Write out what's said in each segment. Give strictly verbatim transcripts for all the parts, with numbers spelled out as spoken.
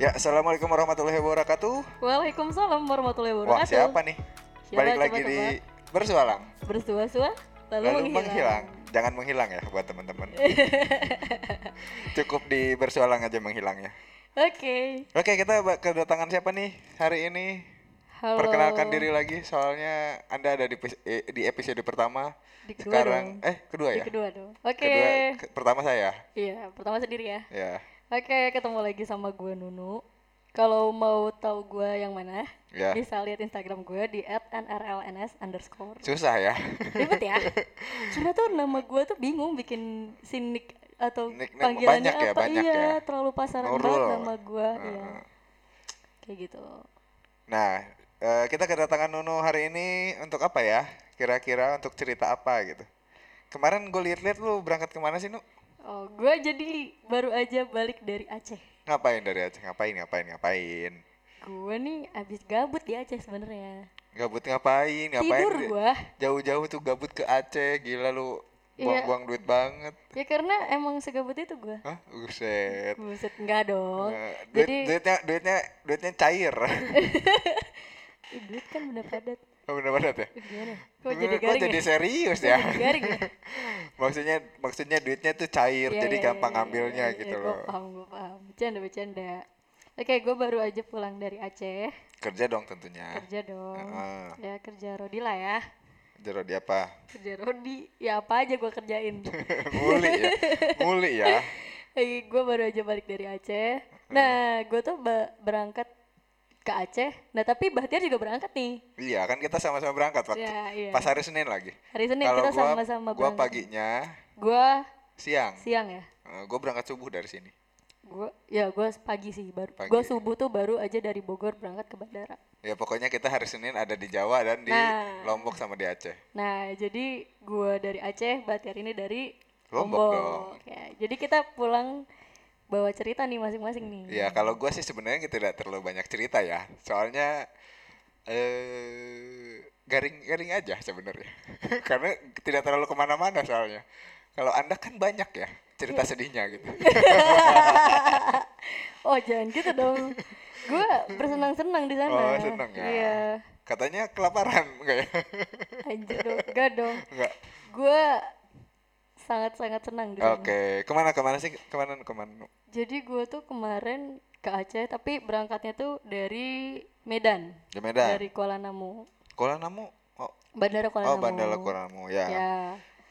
Ya, assalamualaikum warahmatullahi wabarakatuh. Waalaikumsalam warahmatullahi wabarakatuh. Wah, siapa nih? Siapa, balik coba, lagi coba. Di bersualang. Bersua-sua lalu, lalu menghilang. menghilang. Jangan menghilang ya buat teman-teman. Cukup di bersualang aja menghilangnya. Oke. Okay. Oke, okay, kita kedatangan siapa nih hari ini? Halo. Perkenalkan diri lagi, soalnya Anda ada di, di episode pertama. Di kedua sekarang dong. eh kedua ya. Di kedua dong. Oke. Okay. Ke, pertama saya. Iya, pertama sendiri ya. Iya. Oke, okay, ketemu lagi sama gue Nunu. Kalau mau tahu gue yang mana, ya. Bisa lihat Instagram gue di at nrlns underscore. Susah ya. Ribet ya. Karena tuh nama gue tuh bingung bikin sinik atau Nick, panggilannya apa? Ya, banyak iya, ya. Terlalu pasaran Nurul. Banget nama gue. Uh. Iya. Kayak gitu. Nah. Kita kedatangan Nunu hari ini untuk apa ya? Kira-kira untuk cerita apa gitu? Kemarin gue liat-liat lu berangkat kemana sih, Nu? Oh, gue jadi baru aja balik dari Aceh. Ngapain dari Aceh? Ngapain, ngapain, ngapain? Gue nih abis gabut di Aceh sebenarnya. Gabut ngapain? ngapain? Tidur gue. Jauh-jauh tuh gabut ke Aceh, gila lu. Buang-buang duit banget. Ya karena emang segabut itu gue. Hah? Buset. Buset, enggak dong. Nah, duit, jadi... duitnya, duitnya, duitnya cair. Eh, duit kan benda padat. Oh, benda padat ya? Gimana? Kok jadi garing, kok jadi serius ya? Jadi garing ya? maksudnya, maksudnya duitnya tuh cair, yeah, jadi yeah, gampang yeah, ambilnya yeah, gitu yeah, loh. Gue paham, gue paham. Bercanda-bercanda. Oke, gue baru aja pulang dari Aceh. Kerja dong tentunya. Kerja dong. Uh-huh. Ya, kerja Rodi lah ya. Kerja Rodi apa? Kerja Rodi, ya apa aja gue kerjain. Muli ya? Muli ya? Gue baru aja balik dari Aceh. Nah, gue tuh ba- berangkat ke Aceh, nah tapi Bahtiar juga berangkat nih. Iya kan kita sama-sama berangkat waktu ya, iya. Pas hari Senin lagi. Hari Senin kalo kita gua, sama-sama berangkat. Gue paginya. Gue siang. Siang ya. Uh, gue berangkat subuh dari sini. Gue ya gue pagi sih baru. Gue subuh tuh baru aja dari Bogor berangkat ke bandara. Ya pokoknya kita hari Senin ada di Jawa dan di nah, Lombok sama di Aceh. Nah jadi gue dari Aceh, Bahtiar ini dari Lombok. Lombok. Dong. Ya, jadi kita pulang. Bawa cerita nih masing-masing nih. Iya, kalau gue sih sebenarnya tidak terlalu banyak cerita ya. Soalnya eh, garing-garing aja sebenarnya. Karena tidak terlalu kemana-mana soalnya. Kalau Anda kan banyak ya cerita sedihnya gitu. Oh jangan gitu dong. Gue bersenang-senang di sana. Oh senang ya. Iya. Katanya kelaparan enggak ya? Anjir dong, enggak dong. Enggak. Gue sangat-sangat senang di sana. Oke, okay. kemana kemana sih kemana kemana? Jadi gue tuh kemarin ke Aceh tapi berangkatnya tuh dari Medan. Dari Medan. Dari Kuala Namu. Kuala Namu. Oh. Bandara Kuala Namu. Oh, Bandara Kuala Namu ya. Ya.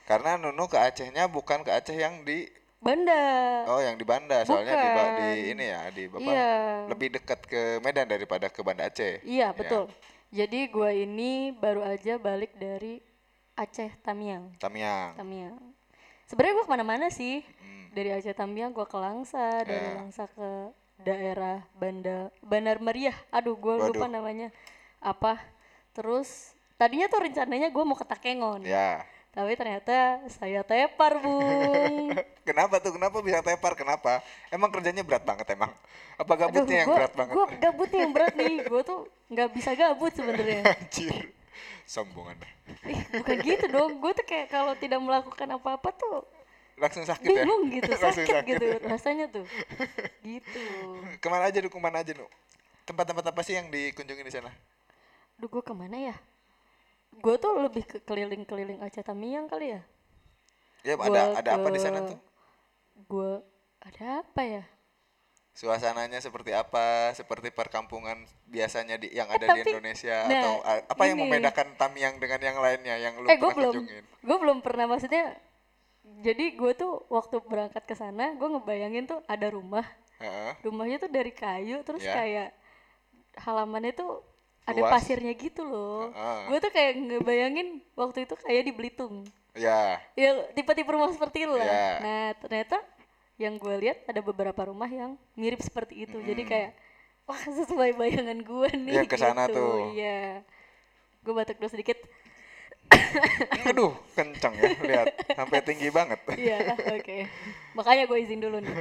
Karena Nunu ke Acehnya bukan ke Aceh yang di Banda. Oh, yang di Banda. Soalnya di, di ini ya, di Bapak iya. Lebih dekat ke Medan daripada ke Banda Aceh. Iya, betul. Ya. Jadi gue ini baru aja balik dari Aceh Tamiang. Tamiang. Tamiang. Sebenarnya gue kemana-mana sih, hmm. dari Aceh Tamiang gue ke Langsa, yeah. dari Langsa ke daerah Banda Bandar Meriah, aduh gue lupa namanya apa. Terus tadinya tuh rencananya gue mau ke Takengon, yeah. tapi ternyata saya tepar Bung. Kenapa tuh? Kenapa bisa tepar? Kenapa? Emang kerjanya berat banget emang? Apa gabutnya aduh, yang gua, berat banget? Gue gabutnya yang berat nih, gue tuh nggak bisa gabut sebenarnya. Anjir. Sombongan. Eh, bukan gitu dong. Gue tuh kayak kalau tidak melakukan apa-apa tuh langsung sakit bingung ya. Gitu, sakit, sakit gitu rasanya tuh. Gitu. Kemana aja, Duk? Kemana aja, Duk? Tempat-tempat apa sih yang dikunjungi di sana? Duh, gue kemana ya? Gue tuh lebih ke keliling-keliling Aceh Tamiang kali ya. Ya, gua ada ada apa di sana tuh? Gue ada apa ya? Suasananya seperti apa? Seperti perkampungan biasanya di, yang ada eh, tapi, di Indonesia nah, atau apa ini. Yang membedakan Tamiang dengan yang lainnya yang lu eh, pernah belum, kunjungin? Gue belum pernah maksudnya. Jadi gue tuh waktu berangkat ke sana, gue ngebayangin tuh ada rumah, uh-huh. rumahnya tuh dari kayu, terus yeah. kayak halamannya tuh ada luas. Pasirnya gitu loh. Uh-huh. Gue tuh kayak ngebayangin waktu itu kayak di Belitung. Ya. Yeah. Ya tipe-tipe rumah seperti itu lah. Yeah. Nah ternyata yang gue lihat ada beberapa rumah yang mirip seperti itu. Hmm. Jadi kayak wah sesuai bayangan gue nih. Iya kesana gitu. Tuh. Iya. Gue batuk dulu sedikit. Aduh kenceng ya lihat sampai tinggi banget. Iya oke. Okay. Makanya gue izin dulu nih.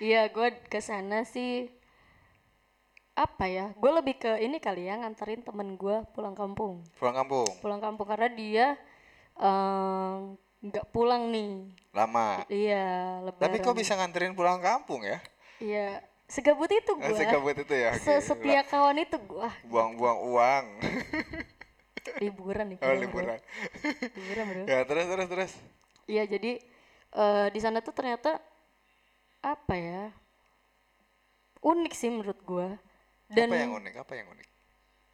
Iya gue kesana sih apa ya? Gue lebih ke ini kali ya nganterin temen gue pulang kampung. Pulang kampung. Pulang kampung karena dia. Um, Nggak pulang nih. Lama. Iya, lebaran. Tapi kok bisa nganterin pulang kampung ya? Iya, Segabut itu gue. Segabut itu ya. Okay. Sesetia kawan itu gue. Buang-buang uang. Liburan nih. Oh, liburan. Liburan bro. Ya terus terus terus. Iya jadi uh, di sana tuh ternyata apa ya unik sih menurut gue. Dan apa yang unik? Apa yang unik?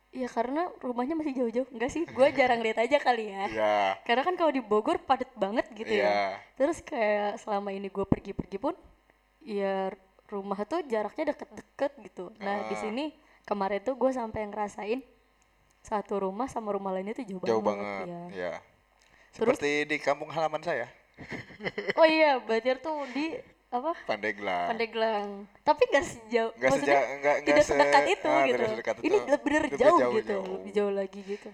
Ya karena rumahnya masih jauh-jauh, enggak sih? Gue jarang lihat aja kali ya. Yeah. Karena kan kalau di Bogor padat banget gitu yeah. ya. Terus kayak selama ini gue pergi-pergi pun, ya rumah tuh jaraknya deket-deket gitu. Nah uh. di sini kemarin tuh gue sampai ngerasain satu rumah sama rumah lainnya tuh jauh, jauh banget. Jauh banget. Ya. Yeah. Seperti terus, di kampung halaman saya. Oh iya, Bahtiar tuh di apa? Pandeglang. Pandeglang. Tapi enggak sejauh. Enggak sejauh, enggak enggak sedekat itu ah, gitu. Sedekat itu. Ini benar-benar jauh, jauh gitu. Jauh. Lebih jauh lagi gitu.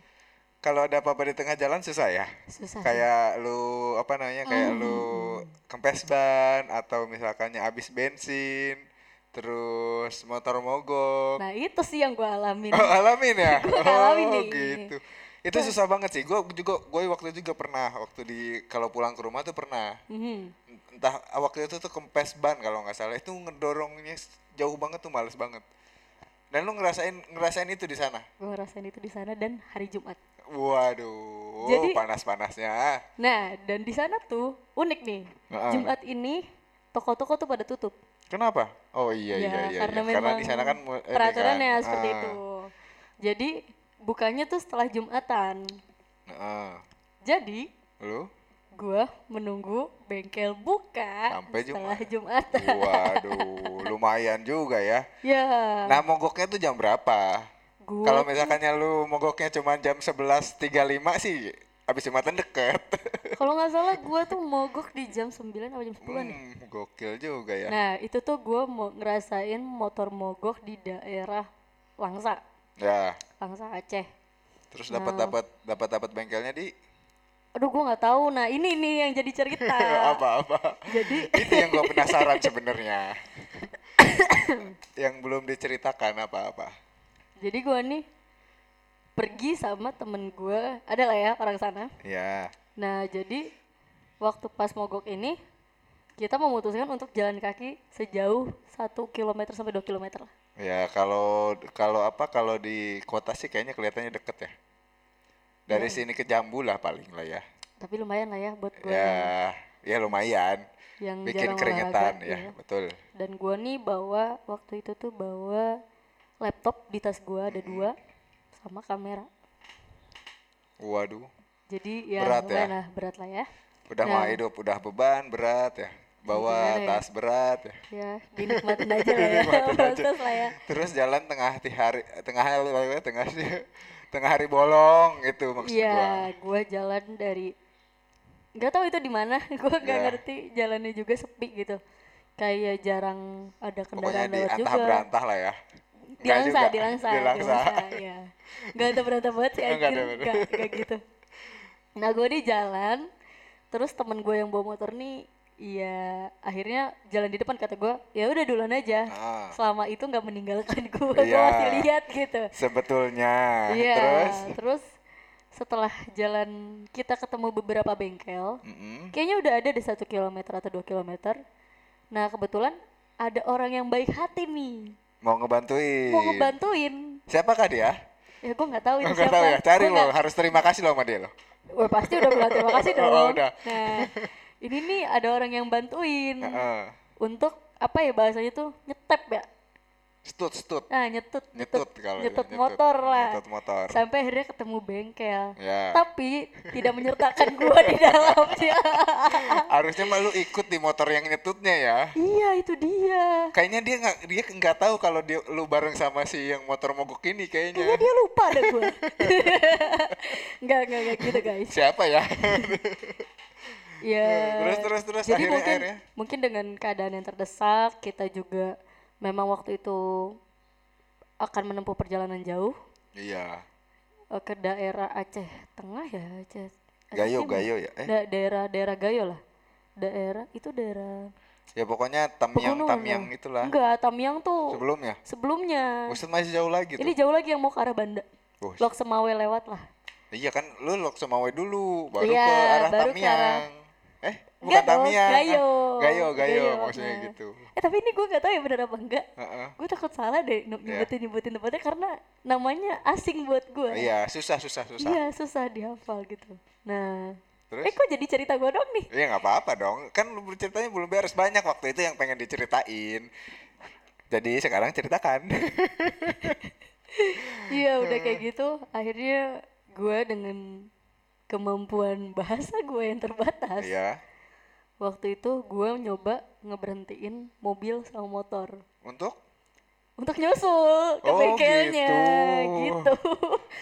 Kalau ada apa-apa di tengah jalan susah ya? Susah. Kayak ya. Lu apa namanya? Kayak mm. lu kempes ban atau misalkannya habis bensin, terus motor mogok. Nah, itu sih yang gua alamin. Oh, alamin ya? Gua oh, alamin nih. gitu. Itu nah. susah banget sih. Gue juga, gue waktu itu juga pernah waktu di kalau pulang ke rumah tuh pernah. Mm-hmm. Entah waktu itu tuh kempes ban kalau nggak salah. Itu ngedorongnya jauh banget tuh, males banget. Dan lu ngerasain ngerasain itu di sana? Gue ngerasain itu di sana dan hari Jumat. Waduh, jadi, panas-panasnya. Nah, dan di sana tuh unik nih. Uh-huh. Jumat ini toko-toko tuh pada tutup. Kenapa? Oh iya ya, iya iya. Karena, iya. karena di sana kan eh, peraturannya kan. seperti uh. itu. Jadi bukanya tuh setelah Jumatan. Nah, jadi, lu? Gue menunggu bengkel buka sampai setelah Jumat. Jumatan. Waduh, lumayan juga ya. Ya. Nah, mogoknya tuh jam berapa? Kalau misalkannya lu mogoknya cuma jam sebelas tiga puluh lima sih, abis Jumatan deket. Kalau nggak salah gue tuh mogok di jam sembilan atau jam sepuluh hmm, nih. Gokil juga ya. Nah, itu tuh gue mo- ngerasain motor mogok di daerah Langsa. Ya. Langsa Aceh. Terus dapat nah. dapat dapat dapat bengkelnya di. Aduh, gue nggak tahu. Nah, ini ini yang jadi cerita. Apa-apa. Jadi itu yang gue penasaran sebenarnya. Yang belum diceritakan apa-apa. Jadi gue nih pergi sama temen gue, ada lah ya orang sana. Iya. Nah, jadi waktu pas mogok ini kita memutuskan untuk jalan kaki sejauh satu kilometer sampai dua kilometer lah. Ya kalau kalau apa kalau di kota sih kayaknya kelihatannya deket ya. Dari ya. Sini ke Jambu lah paling lah ya. Tapi lumayan lah ya buat gue. Ya, ya lumayan. Yang bikin keringetan ya, ya, betul. Dan gue nih bawa waktu itu tuh bawa laptop di tas gue ada dua sama kamera. Waduh. Jadi ya berat lumayan ya. Lah, berat lah ya. Udah nah. mah hidup udah beban berat ya. Bawa ya, tas ya. berat ya. Ya, dinikmatin aja lah ya. Proses lah ya. Terus jalan tengah hari tengah hari tengah sih. Tengah hari bolong itu maksud ya, gua. Iya, gua jalan dari enggak tahu itu di mana. Gua enggak ya. ngerti, jalannya juga sepi gitu. Kayak jarang ada kendaraan lewat juga. Pokoknya di antah-berantah lah ya. Di Langsa, di Langsa, di Langsa. Iya. Enggak ada berantah banget sih anjir. Enggak kayak gitu. Nah, gua di jalan terus temen gua yang bawa motor nih iya, akhirnya jalan di depan kata gue, ya udah duluan aja. Ah. Selama itu nggak meninggalkan gue, yeah. gue masih lihat gitu. Sebetulnya. Iya. Terus? Terus setelah jalan kita ketemu beberapa bengkel, mm-hmm. kayaknya udah ada di satu kilometer atau dua kilometer. Nah kebetulan ada orang yang baik hati nih. Mau ngebantuin. Mau ngebantuin. Siapakah dia? Ya gue nggak tahu itu siapa. Nggak tahu ya. Cari gua lo, gak... harus terima kasih lo sama dia lo. Wah pasti udah bilang terima kasih dong. Oh, udah. Nah. Ini nih ada orang yang bantuin uh-uh. untuk apa ya bahasanya tuh nyetep ya? Stut stut. Nah nyetut nyetut kalau nyetut motor lah. Nyetut motor. Sampai akhirnya ketemu bengkel. Yeah. Tapi tidak menyertakan gua di dalamnya. Harusnya malu ikut di motor yang nyetutnya ya. Iya itu dia. Kayaknya dia nggak dia nggak tahu kalau dia lu bareng sama si yang motor mogok ini kayaknya. Kayaknya dia lupa deh gua. Nggak nggak nggak gitu guys. Siapa ya? Ya, terus terus terus jadi akhirnya, mungkin, akhirnya. mungkin dengan keadaan yang terdesak kita juga memang waktu itu akan menempuh perjalanan jauh. Iya. Ke daerah Aceh Tengah ya Aceh. Gayo Gayo ya. Eh. Da- daerah daerah Gayo lah. Daerah itu daerah. Ya pokoknya Tamiang Tamiang ya. Itulah. Enggak Tamiang tuh. Sebelumnya. Sebelumnya. Maksud masih jauh lagi. Ini tuh. Jauh lagi yang mau ke arah Banda. Oh. Lhokseumawe lewat lah. Iya kan lu Lhokseumawe dulu baru ya, ke arah baru Tamiang. Ke arah eh bukan Gayo, Tamiang Gayo. Eh, Gayo, Gayo Gayo maksudnya nah. Gitu. Eh tapi ini gue nggak tahu ya benar apa enggak. Uh-uh. Gue takut salah deh nyebutin nyebutin tempatnya karena namanya asing buat gue. Uh, iya susah susah susah. Iya susah dihafal gitu. Nah. Terus? Eh kok jadi cerita gue dong nih? Iya nggak apa-apa dong. Kan ceritanya belum beres, banyak waktu itu yang pengen diceritain. Jadi sekarang ceritakan. Iya udah kayak gitu. Akhirnya gue dengan kemampuan bahasa gue yang terbatas. Iya. Waktu itu gue nyoba ngeberhentiin mobil sama motor. Untuk? Untuk nyusul ke oh, bengkelnya. Gitu. Gitu.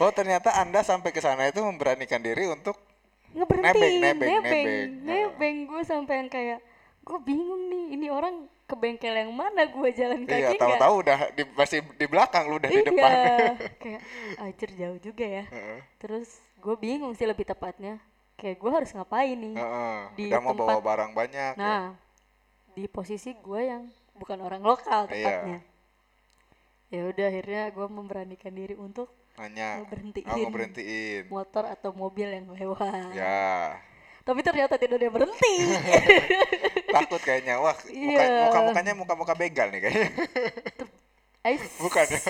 Oh ternyata Anda sampai ke sana itu memberanikan diri untuk ngeberhentiin. Nebeng, nebeng, nebeng. Nebeng, nebeng. Nah. Gue sampai yang kayak, gue bingung nih ini orang ke bengkel yang mana gue jalan kaki nggak? Iya tahu-tahu udah di, masih di belakang lu udah iya. Di depan. Kayak anjir jauh juga ya. Uh-uh. Terus gue bingung sih lebih tepatnya. Kayak gue harus ngapain nih uh-uh. di udah tempat. Udah mau bawa barang banyak. Nah ya. Di posisi gue yang bukan orang lokal tepatnya. Yeah. Ya udah akhirnya gue memberanikan diri untuk ngeberhentiin oh, motor atau mobil yang lewat. Ya. Tapi ternyata tidak ada berhenti. Takut kayaknya, wah yeah. muka, muka-mukanya muka-muka begal nih kayaknya. Bukan ya?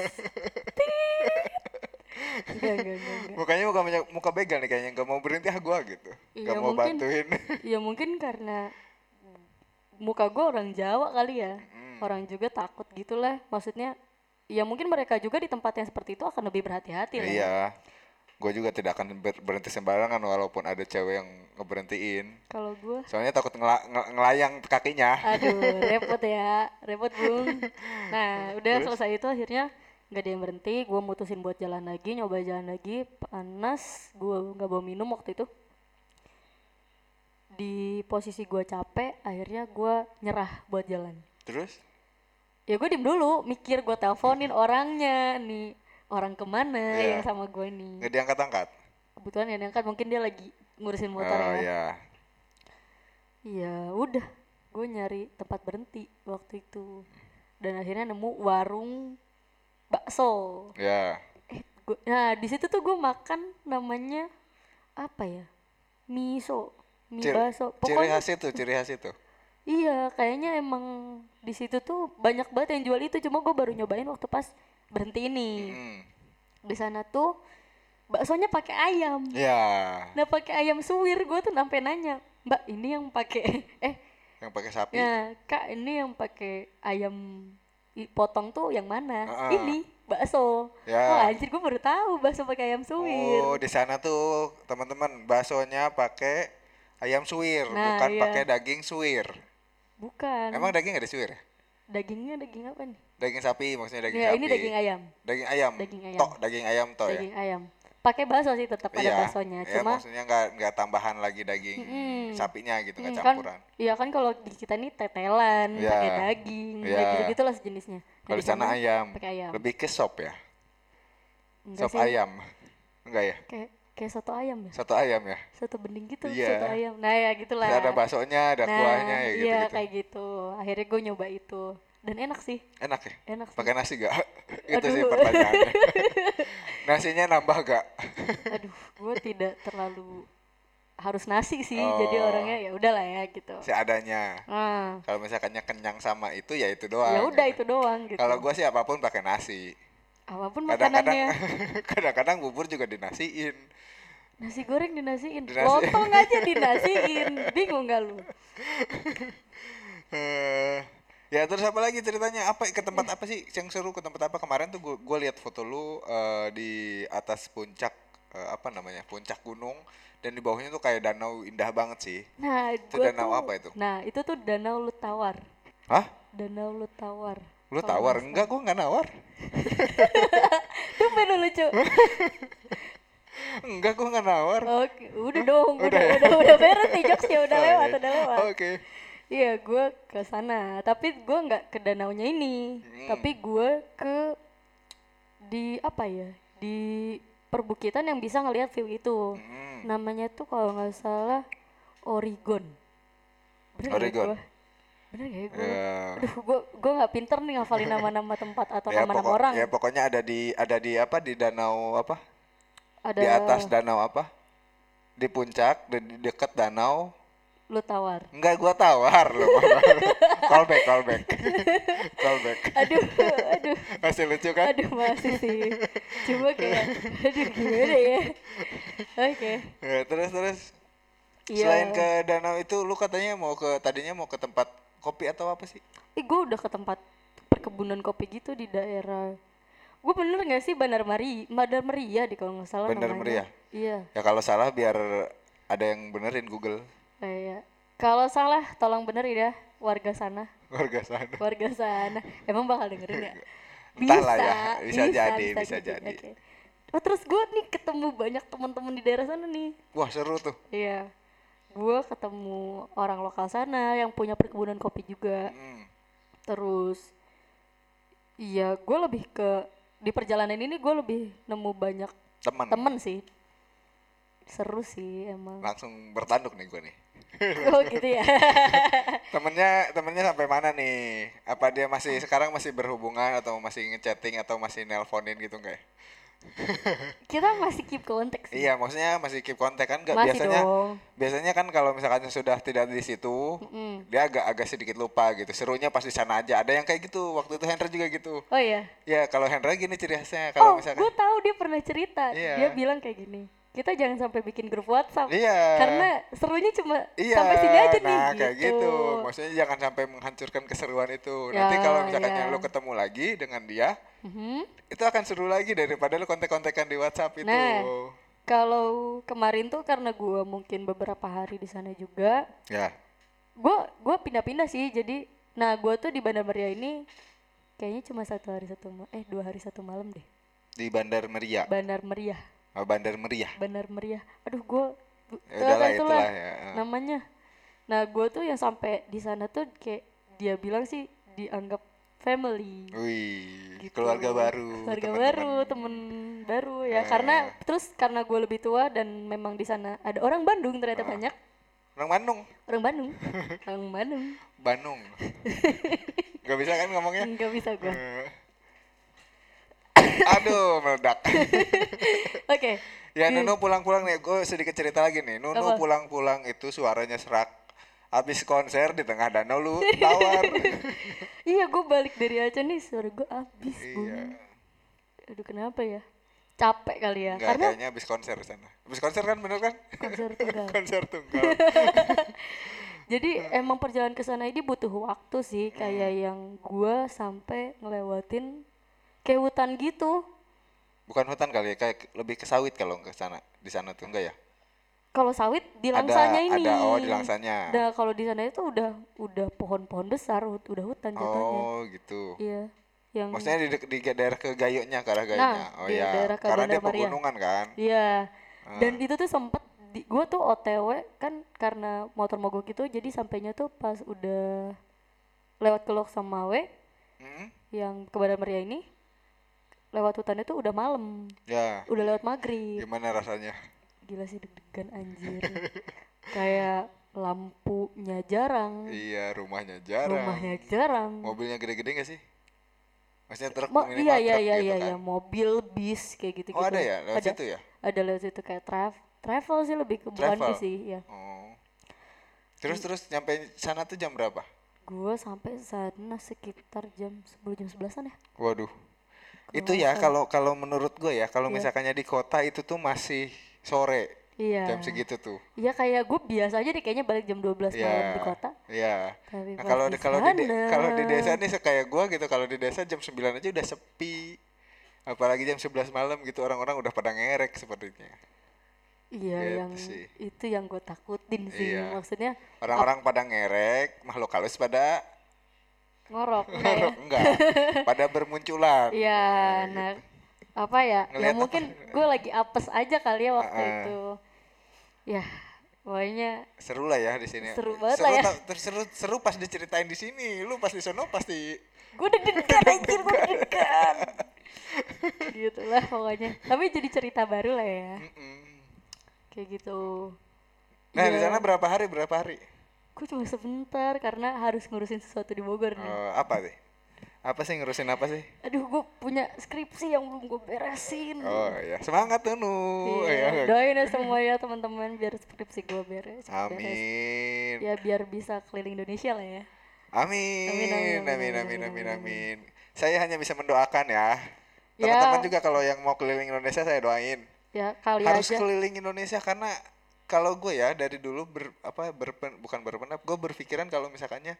Enggak, enggak, enggak. Mukanya muka, muka begal nih kayaknya, gak mau berhenti ah gue gitu. Gak ya, mau mungkin, bantuin. Ya mungkin karena muka gue orang Jawa kali ya. Hmm. Orang juga takut gitu lah. Maksudnya, ya mungkin mereka juga di tempat yang seperti itu akan lebih berhati-hati lah. Iya. Gue juga tidak akan berhenti sembarangan walaupun ada cewek yang ngeberhentiin. Kalau gue? Soalnya takut ngel- ngel- ngelayang kakinya. Aduh, repot ya, repot bung. Nah, udah terus? Selesai itu akhirnya nggak ada yang berhenti. Gue mutusin buat jalan lagi, nyoba jalan lagi. Panas, gue nggak bawa minum waktu itu. Di posisi gue capek, akhirnya gue nyerah buat jalan. Terus? Ya gue diem dulu, mikir gue teleponin orangnya nih. Orang kemana yeah. yang sama gue nih? Nggak diangkat-angkat? Kebetulan nggak diangkat, mungkin dia lagi ngurusin motor oh, ya. Iya. Iya, udah. Gue nyari tempat berhenti waktu itu. Dan akhirnya nemu warung bakso. Iya. Yeah. Eh, gua, nah, di situ tuh gue makan namanya apa ya? Miso, mie Ciri, bakso. Pokoknya, ciri khas itu, ciri khas itu. Iya, kayaknya emang di situ tuh banyak banget yang jual itu. Cuma gue baru nyobain waktu pas berhenti ini. Hmm. Di sana tuh baksonya pakai ayam. Yeah. Nah, pakai ayam suwir. Gue tuh sampai nanya, "Mbak, ini yang pakai eh yang pakai sapi?" Nah, "Kak, ini yang pakai ayam potong tuh yang mana?" Uh-uh. "Ini bakso." Yeah. Oh, anjir gue baru tahu bakso pakai ayam suwir. Oh, di sana tuh teman-teman baksonya pakai ayam suwir, nah, bukan iya. pakai daging suwir. Bukan. Emang daging ada suwir ya? Dagingnya daging apa nih? Daging sapi, maksudnya daging ya, sapi. Ini daging ayam. Daging ayam. Daging ayam. Tok, daging ayam tok ya. Daging ayam. Pakai bakso sih tetap iya, ada baksonya, iya, cuma maksudnya enggak enggak tambahan lagi daging mm, sapinya gitu, enggak mm, campuran. Kan, iya kan kalau di kita nih tetelan, yeah. pakai daging, yeah. kayak gitu-gitu lah sejenisnya. Nah, kalau di sana ayam, ayam, lebih ke sop ya? Enggak sop sih. Ayam. Enggak ya? Kayak kayak soto ayam ya? Soto ayam ya? Soto bening gitu, yeah. soto ayam. Nah, ya gitulah. Ada baksonya, ada nah, kuahnya ya gitu-gitu. Iya, kayak gitu. Akhirnya gue nyoba itu. Dan enak sih. Enak ya? Enak sih. Pakai nasi gak? Itu sih pertanyaannya. Nasinya nambah gak? Aduh, gue tidak terlalu harus nasi sih. Oh. Jadi orangnya ya udahlah ya gitu. Seadanya. Ah. Kalau misalkannya kenyang sama itu ya itu doang. Ya udah gitu. Itu doang gitu. Kalau gue sih apapun pakai nasi. Apapun makanannya. Kadang-kadang, kadang-kadang bubur juga dinasiin. Nasi goreng dinasiin. Dinasi. Lontong aja dinasiin. Bingung gak lu? Eh... Ya terus apa lagi ceritanya, apa ke tempat ya. Apa sih yang seru, ke tempat apa? Kemarin tuh gue gue lihat foto lu uh, di atas puncak uh, apa namanya puncak gunung, dan di bawahnya tuh kayak danau indah banget sih. Nah itu danau tuh, apa itu? Nah itu tuh Danau Lut Tawar. Hah? Danau Lut Tawar. Lu tawar? Enggak, gue nggak nawar. Tuh bener lucu. Enggak, gue nggak nawar. Oke, udah dong. Udah udah, ya? udah udah beres nih jokesnya, udah oh, lewat okay. udah lewat. Oke. Okay. Iya, gue ke sana, tapi gue nggak ke danaunya ini, hmm. tapi gue ke di apa ya, di perbukitan yang bisa ngelihat view itu, hmm. namanya tuh kalau nggak salah Oregon. Bener Oregon. Gak ya gue? Bener gak ya gue? Yeah. Aduh, gue gue nggak pinter nih ngafalin nama-nama tempat atau ya, nama-nama pokok, orang. Ya pokoknya ada di ada di apa di danau apa? Ada di atas danau apa? Di puncak, di dekat danau. Lu tawar. Enggak, gua tawar loh. Callback, callback. Callback. Aduh, aduh. Masih lucu kan? Aduh, masih sih. Cuma kayak aduh gimana ya. Oke. Okay. Ya, terus terus. Yeah. Selain ke danau itu lu katanya mau ke tadinya mau ke tempat kopi atau apa sih? Eh, gua udah ke tempat perkebunan kopi gitu di daerah. Gue bener enggak sih Bandar Meriah? Bandar Meriah deh kalau enggak salah Bandar namanya. Bandar Meriah. Iya. Ya kalau salah biar ada yang benerin Google. Iya. Kalau salah tolong bener ya warga sana. Warga sana. Warga sana. Emang bakal dengerin ya? Bisa. Entahlah ya. Bisa, bisa jadi, bisa, bisa jadi. jadi. Okay. Oh, terus gue nih ketemu banyak teman-teman di daerah sana nih. Wah, seru tuh. Iya. Gue ketemu orang lokal sana yang punya perkebunan kopi juga. Hmm. Terus iya, gue lebih ke di perjalanan ini gue lebih nemu banyak teman. Teman sih. Seru sih emang. Langsung bertanduk nih gue nih. Oh gitu ya. Temennya temennya sampai mana nih? Apa dia masih sekarang masih berhubungan atau masih ngechatting atau masih nelponin gitu enggak ya? Kita masih keep kontak sih. Iya, maksudnya masih keep kontak kan enggak biasanya. Dong. Biasanya kan kalau misalkan sudah tidak di situ, mm-hmm. dia agak agak sedikit lupa gitu. Serunya pas di sana aja. Ada yang kayak gitu. Waktu itu Hendra juga gitu. Oh iya. Iya, kalau Hendra gini ciri khasnya kalau oh, misalkan. Oh, gue tahu dia pernah cerita. Iya. Dia bilang kayak gini. Kita jangan sampai bikin grup WhatsApp, iya. Karena serunya cuma iya, sampai sini aja nah, nih. Nah kayak gitu. gitu, maksudnya jangan sampai menghancurkan keseruan itu. Ya, nanti kalau misalkan ya. lo ketemu lagi dengan dia, mm-hmm. itu akan seru lagi daripada lo kontek-kontekan di WhatsApp itu. Nah, kalau kemarin tuh karena gue mungkin beberapa hari di sana juga, ya. gue gue pindah-pindah sih. Jadi, nah gue tuh di Bandar Meriah ini kayaknya cuma satu hari satu ma- eh dua hari satu malam deh. Di Bandar Meriah. Bandar Meriah. Oh, Bandar Meriah. Bandar Meriah. Aduh, gue ya kan itulah ya. namanya. Nah, gue tuh yang sampai di sana tuh kayak dia bilang sih dianggap family. Wih, gitu. Keluarga baru. Keluarga temen-temen. baru, temen baru ya. Eh. Karena terus karena gue lebih tua dan memang di sana ada orang Bandung ternyata ah. banyak. Orang Bandung. Orang Bandung. Orang Bandung. Bandung. Gak bisa kan ngomongnya? Gak bisa gue. Aduh, meledak. Oke. Okay. Ya Nunu pulang-pulang nih, gue sedikit cerita lagi nih. Nunu Apa? pulang-pulang itu suaranya serak. Abis konser di tengah danau lu tawar. Iya, gue balik dari Aceh nih, suara gue abis. Iya. Bung. Aduh, kenapa ya? Capek kali ya. Enggak, karena kayaknya abis konser di sana. Abis konser kan bener kan? Konser tunggal. konser tunggal. Jadi emang perjalanan ke sana ini butuh waktu sih, kayak hmm. yang gue sampai ngelewatin kayak hutan gitu. Bukan hutan kali ya, kayak lebih ke sawit kalau ke sana. Di sana tuh enggak ya? Kalau sawit di Langsanya ada, ini. Ada, oh di Langsanya. Nah, kalau di sana itu udah udah pohon-pohon besar, udah hutan jatuhnya. Oh, gitu. Iya. Yang maksudnya di, di daerah ke Gayonya, ke arah Gayonya. Nah, oh iya. Daerah ke Bandar Meriah. Karena dia pegunungan kan? Iya. Hmm. Dan itu tuh sempet di, gua tuh O T W kan karena motor mogok gitu, jadi sampainya tuh pas udah lewat ke Lhokseumawe. Hmm? Yang ke Bandar Meriah ini. Lewat hutannya tuh udah malam, ya. Udah lewat maghrib. Gimana rasanya? Gila sih, deg-degan anjir. Kayak lampunya jarang. Iya, rumahnya jarang. Rumahnya jarang. Mobilnya gede-gede nggak sih? Maksudnya truk Mo- minimal iya, iya, truk iya, gitu iya, kan? Iya, mobil, bis kayak gitu-gitu. Oh ada ya? Lewat ada, situ ya? Ada lewat situ kayak traf- travel sih lebih ke bukan bis sih, ya. Oh. Terus terus nyampe sana tuh jam berapa? Gue sampai sana sekitar jam sepuluh jam sebelasan ya. Waduh. Itu ya kalau kalau menurut gue ya kalau yeah. misalkannya di kota itu tuh masih sore yeah. jam segitu tuh. Iya yeah, kayak gue biasa aja deh kayaknya balik jam dua belas yeah. malam di kota. Iya. Yeah. Nah, kalau kalau di kalau di desa nih kayak gue gitu kalau di desa jam sembilan aja udah sepi. Apalagi jam sebelas malam gitu orang-orang udah pada ngerek sepertinya. Iya yeah, yang sih. Itu yang gue takutin sih yeah. maksudnya. Orang-orang ap- pada ngerek, makhluk halus pada ngorok, ngorok ya? Enggak, pada bermunculan. Iya, nah, nah gitu. Apa ya? Ngeliat ya mungkin gue lagi apes aja kali ya waktu uh-uh. itu. Ya, pokoknya seru lah ya di sini. Seru banget seru lah ya. Ta- seru, seru pas diceritain di sini, lu pas di sono pasti. Gue deg-degan anjir, gue deg-degan. Gitulah pokoknya. Tapi jadi cerita baru lah ya. Mm-mm. Kayak gitu. Nah ya. Di sana berapa hari? Berapa hari? Gue cuma sebentar karena harus ngurusin sesuatu di Bogor nih. Uh, apa sih? Apa sih, ngurusin apa sih? Aduh, gue punya skripsi yang belum gue beresin. Oh iya, semangat Nunu. Iya, doain ya semua ya teman-teman biar skripsi gue beres. Amin. Beres. Ya biar bisa keliling Indonesia lah ya. Amin. Amin amin amin amin amin, amin, amin. Saya hanya bisa mendoakan ya. Teman-teman ya. Juga kalau yang mau keliling Indonesia saya doain. Ya, kali harus aja. Harus keliling Indonesia karena kalau gue ya dari dulu ber, apa berpen, bukan berpendapat, gue berpikiran kalau misalkannya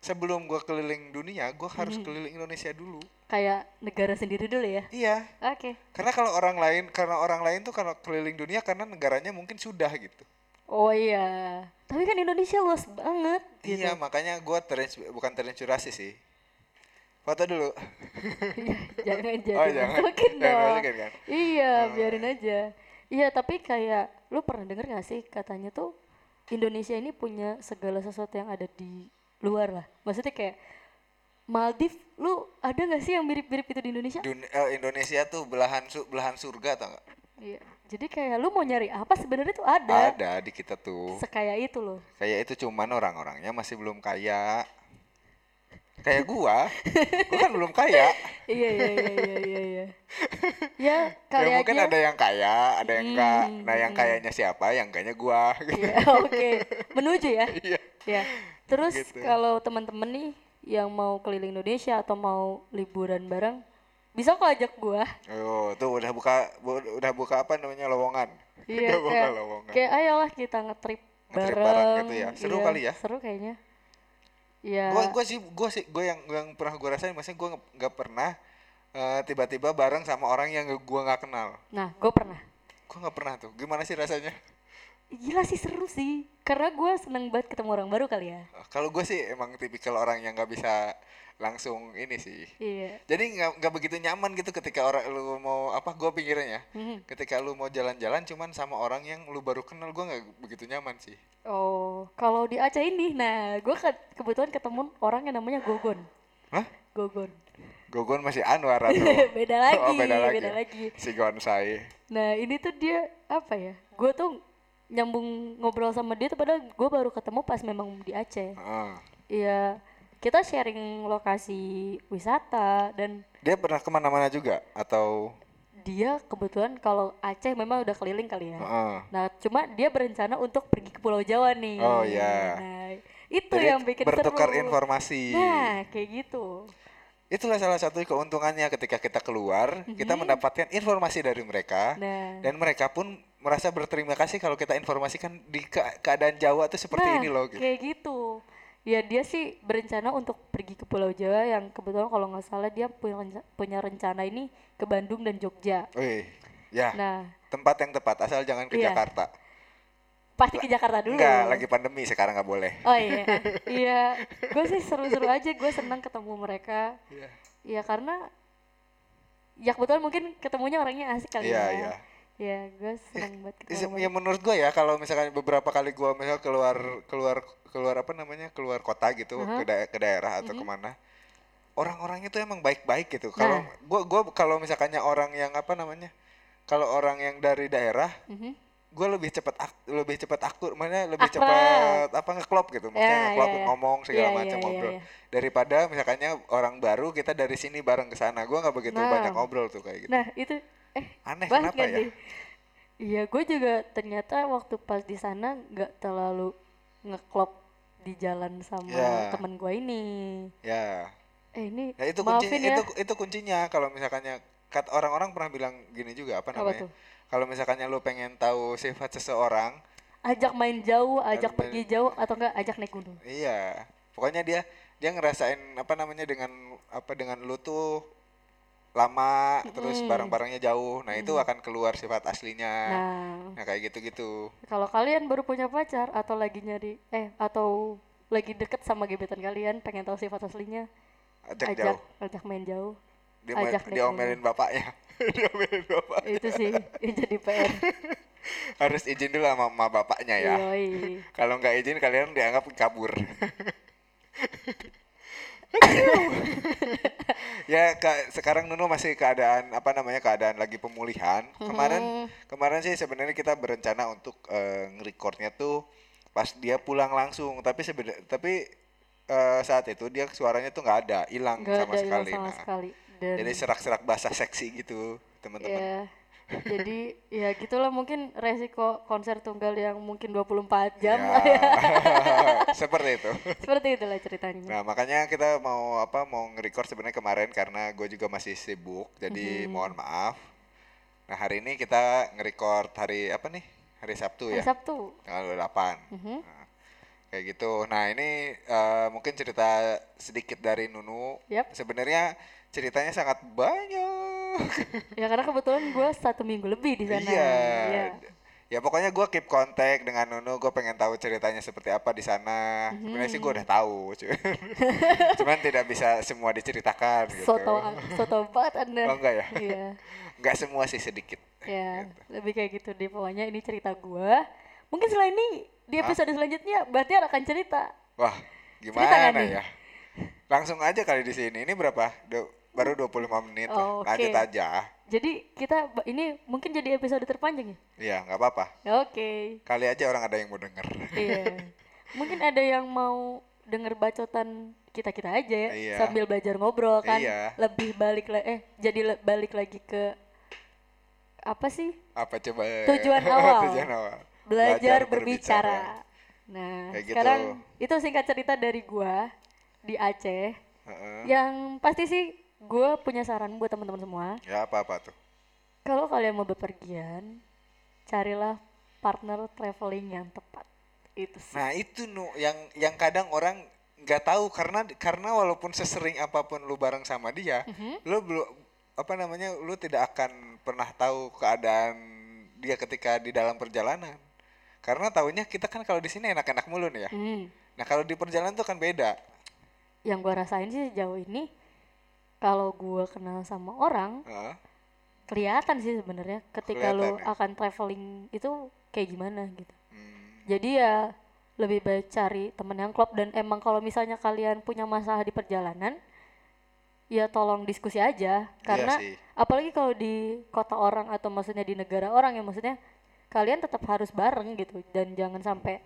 sebelum gue keliling dunia, gue harus hmm. keliling Indonesia dulu. Kayak negara sendiri dulu ya? Iya. Oke. Okay. Karena kalau orang lain, karena orang lain tuh kalau keliling dunia karena negaranya mungkin sudah gitu. Oh iya. Tapi kan Indonesia luas banget. Gitu. Iya, makanya gue terins, bukan terinspirasi sih. Foto dulu. Jangan jadi. Oh jangan. Masukin jangan masukin kan? Iya, hmm. biarin aja. Iya, tapi kayak lu pernah denger nggak sih katanya tuh Indonesia ini punya segala sesuatu yang ada di luar lah, maksudnya kayak Maldives, lu ada nggak sih yang mirip-mirip itu di Indonesia? Dun- eh, Indonesia tuh belahan su- belahan surga tau nggak? Iya, jadi kayak lu mau nyari apa sebenarnya tuh ada. Ada di kita tuh. Sekaya itu loh. Kayak itu cuman orang-orangnya masih belum kaya. Kayak gua, gua kan belum kaya. Iya iya iya iya iya. iya. Ya kali ya, mungkin aja. Ada yang kaya, ada yang hmm, enggak. Nah yang hmm. kayanya siapa? Yang kayaknya gua. Iya oke, okay. Menuju ya. Iya. Ya. Terus gitu. Kalau teman-teman nih yang mau keliling Indonesia atau mau liburan bareng, bisa kok ajak gua. Oh, tuh udah buka udah buka apa namanya lowongan. Iya, udah buka kayak, lowongan. Kayak ayolah kita nge-trip bareng. Nge-trip bareng gitu ya. Seru iya, kali ya. Seru kayaknya. Iya. Gua gua sih gua sih gua yang yang pernah gua rasain maksudnya gua enggak pernah uh, tiba-tiba bareng sama orang yang gua enggak kenal. Nah, gua pernah. Gua enggak pernah tuh. Gimana sih rasanya? Gila sih, seru sih. Karena gue seneng banget ketemu orang baru kali ya. Kalau gue sih emang tipikal orang yang gak bisa langsung ini sih. Iya. Jadi gak, gak begitu nyaman gitu ketika orang lu mau, apa gue pikirnya ya. Hmm. Ketika lu mau jalan-jalan cuman sama orang yang lu baru kenal, gue gak begitu nyaman sih. Oh, kalau di Aceh ini, nah gue ke- kebetulan ketemu orang yang namanya Gogon. Hah? Gogon. Gogon masih Anwar atau? Beda lagi. Oh, beda lagi. Beda lagi. Si Gonsai. Nah ini tuh dia, apa ya, gue tuh nyambung ngobrol sama dia tuh padahal gue baru ketemu pas memang di Aceh. Iya, uh. kita sharing lokasi wisata dan dia pernah kemana-mana juga atau? Dia kebetulan kalau Aceh memang udah keliling kali ya. Uh. Nah cuma dia berencana untuk pergi ke Pulau Jawa nih. Oh iya. Yeah. Nah itu jadi yang bikin bertukar seru. Informasi. Nah kayak gitu. Itulah salah satu keuntungannya ketika kita keluar, mm-hmm. kita mendapatkan informasi dari mereka, nah. dan mereka pun merasa berterima kasih kalau kita informasikan di ke- keadaan Jawa tuh seperti nah, ini loh. Gitu. Kayak gitu. Ya dia sih berencana untuk pergi ke Pulau Jawa yang kebetulan kalau nggak salah dia punya rencana ini ke Bandung dan Jogja. Wih, ya nah, tempat yang tepat asal jangan ke iya. Jakarta. Pasti ke Jakarta dulu. Enggak, lagi pandemi sekarang gak boleh. Oh iya, iya. Gue sih seru-seru aja, gue senang ketemu mereka. Iya. Yeah. Ya karena, ya kebetulan mungkin ketemunya orangnya asik kali yeah, ya. Iya, yeah. iya. Ya gue senang yeah. banget ketemu. Ya menurut gue ya, kalau misalkan beberapa kali gue misalkan keluar, keluar, keluar apa namanya, keluar kota gitu, uh-huh. ke, da- ke daerah atau mm-hmm. kemana. Orang-orangnya tuh emang baik-baik gitu. Kalau nah. gue, gue kalau misalkannya orang yang apa namanya, kalau orang yang dari daerah, mm-hmm. gue lebih cepat ak- lebih cepat akur, mana lebih cepat apa ngeklop gitu, maksudnya yeah, ngeklop yeah, ngomong segala yeah, macam yeah, ngobrol. Yeah, yeah. Daripada misalkannya orang baru kita dari sini bareng ke sana, gue nggak begitu nah. banyak ngobrol tuh kayak gitu. Nah itu eh aneh kenapa ya? Iya gue juga ternyata waktu pas di sana nggak terlalu ngeklop di jalan sama yeah. temen gue ini. Ya. Yeah. Eh ini. Nah, itu maafin kunci, ya. Itu itu kuncinya kalau misalkannya kat orang-orang pernah bilang gini juga apa namanya? Apa kalau misalkannya lu pengen tahu sifat seseorang, ajak main jauh, ajak pergi main, jauh atau enggak ajak naik gunung. Iya. Pokoknya dia dia ngerasain apa namanya dengan apa dengan lu tuh lama mm. terus barang-barangnya jauh. Nah, mm. itu akan keluar sifat aslinya. Nah, nah kayak gitu-gitu. Kalau kalian baru punya pacar atau lagi nyari eh atau lagi deket sama gebetan kalian, pengen tahu sifat aslinya, ajak, ajak jauh. Ajak main jauh. Dia ajak main, diomelin bapaknya. Diomelin bapaknya. Itu sih yang jadi P R. Harus izin dulu sama, sama bapaknya ya. Kalau nggak izin kalian dianggap kabur. Ya kak, sekarang Nunu masih keadaan apa namanya keadaan lagi pemulihan. Kemarin kemarin sih sebenarnya kita berencana untuk uh, ngerekordnya tuh pas dia pulang langsung. Tapi sebenarnya tapi uh, saat itu dia suaranya tuh nggak ada, hilang sama ada, sekali. Sama nah, sekali. Dan jadi serak-serak basah seksi gitu, teman-teman. Yeah. Jadi ya gitulah mungkin resiko konser tunggal yang mungkin dua puluh empat jam ya. Lah ya. Seperti itu. Seperti itulah ceritanya. Nah, makanya kita mau apa mau nge-record sebenarnya kemarin karena gue juga masih sibuk. Jadi mm-hmm. mohon maaf. Nah, hari ini kita nge-record hari apa nih? Hari Sabtu ya. Hari Sabtu. Tanggal delapan. Mm-hmm. Nah, kayak gitu. Nah, ini uh, mungkin cerita sedikit dari Nunu. Yep. Sebenarnya ceritanya sangat banyak. Ya karena kebetulan gue satu minggu lebih di sana. Iya. Ya. Ya pokoknya gue keep kontak dengan Nunu. Gue pengen tahu ceritanya seperti apa di sana. Hmm. Sebenarnya sih gue udah tahu, cuman tidak bisa semua diceritakan. Gitu. Soto, soto banget Anda. Oh enggak ya? Iya. Enggak semua sih sedikit. Ya gitu. Lebih kayak gitu deh. Pokoknya ini cerita gue. Mungkin selain ini di episode Hah? selanjutnya Bahtiar akan cerita. Wah gimana cerita ya? Langsung aja kali di sini. Ini berapa? Do- Baru dua puluh lima menit oh, lah, lanjut okay. aja. Jadi kita ini mungkin jadi episode terpanjang ya? Iya, gak apa-apa. Oke. Okay. Kali aja orang ada yang mau denger. Iya. Mungkin ada yang mau denger bacotan kita-kita aja ya, iya. sambil belajar ngobrol kan. Iya. Lebih balik, le- eh jadi le- balik lagi ke, apa sih? Apa coba? Tujuan awal. Tujuan awal. Belajar, belajar berbicara. berbicara. Nah, kayak sekarang gitu. Itu singkat cerita dari gua di Aceh. Uh-uh. Yang pasti sih, gue punya saran buat teman-teman semua. Ya apa-apa tuh. Kalau kalian mau bepergian, carilah partner traveling yang tepat. Itu sih. Nah itu nu yang yang kadang orang nggak tahu karena karena walaupun sesering apapun lu bareng sama dia, mm-hmm. lu belum apa namanya lu tidak akan pernah tahu keadaan dia ketika di dalam perjalanan. Karena taunya kita kan kalau di sini enak-enak mulu nih ya. Mm. Nah kalau di perjalanan tuh kan beda. Yang gue rasain sih sejauh ini. Kalau gue kenal sama orang, uh, kelihatan sih sebenarnya ketika lu ya. akan traveling itu kayak gimana gitu. Hmm. Jadi ya lebih baik cari temen yang klop, dan emang kalau misalnya kalian punya masalah di perjalanan, ya tolong diskusi aja. Karena iya apalagi kalau di kota orang atau maksudnya di negara orang ya maksudnya kalian tetap harus bareng gitu dan jangan sampai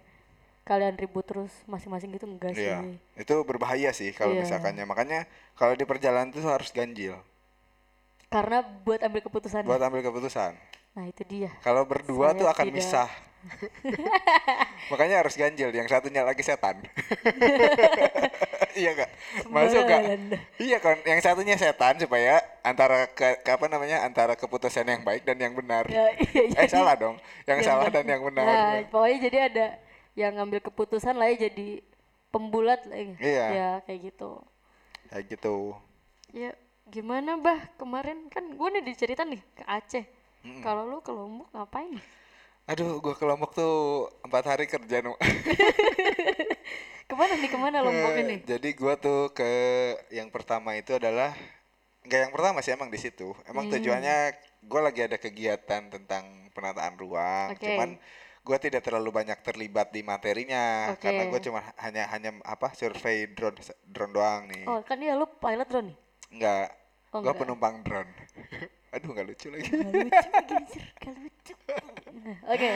kalian ribut terus masing-masing gitu, enggak sih? Iya, itu berbahaya sih kalau iya. misalkannya. Makanya kalau di perjalanan itu harus ganjil. Karena buat ambil keputusan. Buat ambil keputusan. Nah itu dia. Kalau berdua saya tuh akan tidak. misah. Makanya harus ganjil, yang satunya lagi setan. Iya enggak? Masuk enggak? Iya kan, yang satunya setan supaya antara ke, ke apa namanya? Antara keputusan yang baik dan yang benar. Ya, iya, eh jadi, salah dong. Yang salah benar. dan yang benar. Nah, pokoknya jadi ada yang ngambil keputusan lah ya, jadi pembulat lah ya. Iya. Ya kayak gitu. Kayak gitu. Ya gimana bah kemarin kan gue nih diceritain nih ke Aceh. Mm-hmm. Kalau lu ke Lombok ngapain? Aduh gue ke Lombok tuh empat hari kerja nu. Kemana nih kemana Lombok ini? Jadi gue tuh ke yang pertama itu adalah enggak yang pertama sih emang di situ. Emang hmm. tujuannya gue lagi ada kegiatan tentang penataan ruang. Okay. Cuman gue tidak terlalu banyak terlibat di materinya okay. karena gue cuma hanya hanya apa survei drone drone doang nih. Oh kan ya lu pilot drone nih? Enggak, oh, gue penumpang drone. Aduh nggak lucu lagi. Nggak lucu lagi, nggak lucu. Oke.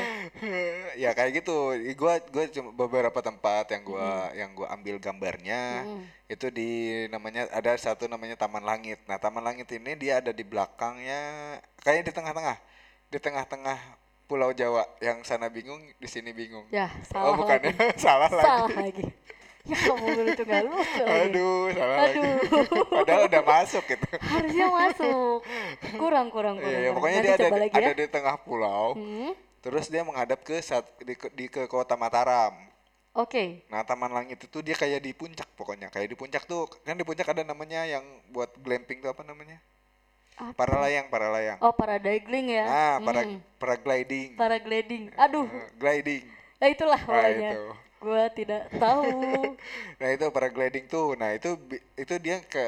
Ya kayak gitu. Gue gue cuma beberapa tempat yang gue hmm. yang gue ambil gambarnya hmm. itu di namanya ada satu namanya Taman Langit. Nah Taman Langit ini dia ada di belakangnya, kayaknya di tengah-tengah, di tengah-tengah. Pulau Jawa yang sana bingung, di sini bingung. Ya, salah. Oh, bukan lagi. Ya, salah, salah lagi. lagi. Ya, kamu itu enggak lucu. Aduh, salah Aduh. lagi. Padahal udah masuk gitu. Harusnya masuk. Kurang-kurang kurang. Iya, ya, pokoknya nanti dia ada lagi, ada ya? di tengah pulau. Hmm? Terus dia menghadap ke di, di ke Kota Mataram. Oke. Okay. Nah, Taman Langit itu dia kayak di puncak pokoknya. Kayak di puncak tuh, kan di puncak ada namanya yang buat glamping tuh apa namanya? Apa? Paralayang, paralayang. Oh, paragliding ya. Nah, para hmm. paragliding. Paragliding. Aduh. Uh, gliding. Nah, itulah namanya. Itu. Gua tidak tahu. Nah, itu paragliding tuh. Nah, itu itu dia ke,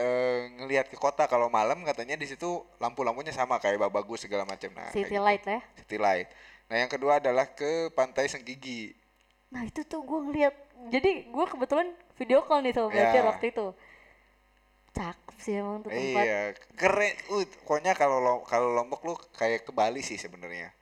ngelihat ke kota. Kalau malam katanya di situ lampu-lampunya sama kayak bagus segala macam. Nah, city light gitu. ya. City light. Nah, yang kedua adalah ke Pantai Senggigi. Nah, itu tuh gua ngelihat. Jadi, gua kebetulan video call nih sama Bahtiar ya. waktu itu. Cakep sih emang tuh tempat. Iya, keren. Uh, pokoknya kalau kalau Lombok lu kayak ke Bali sih sebenarnya.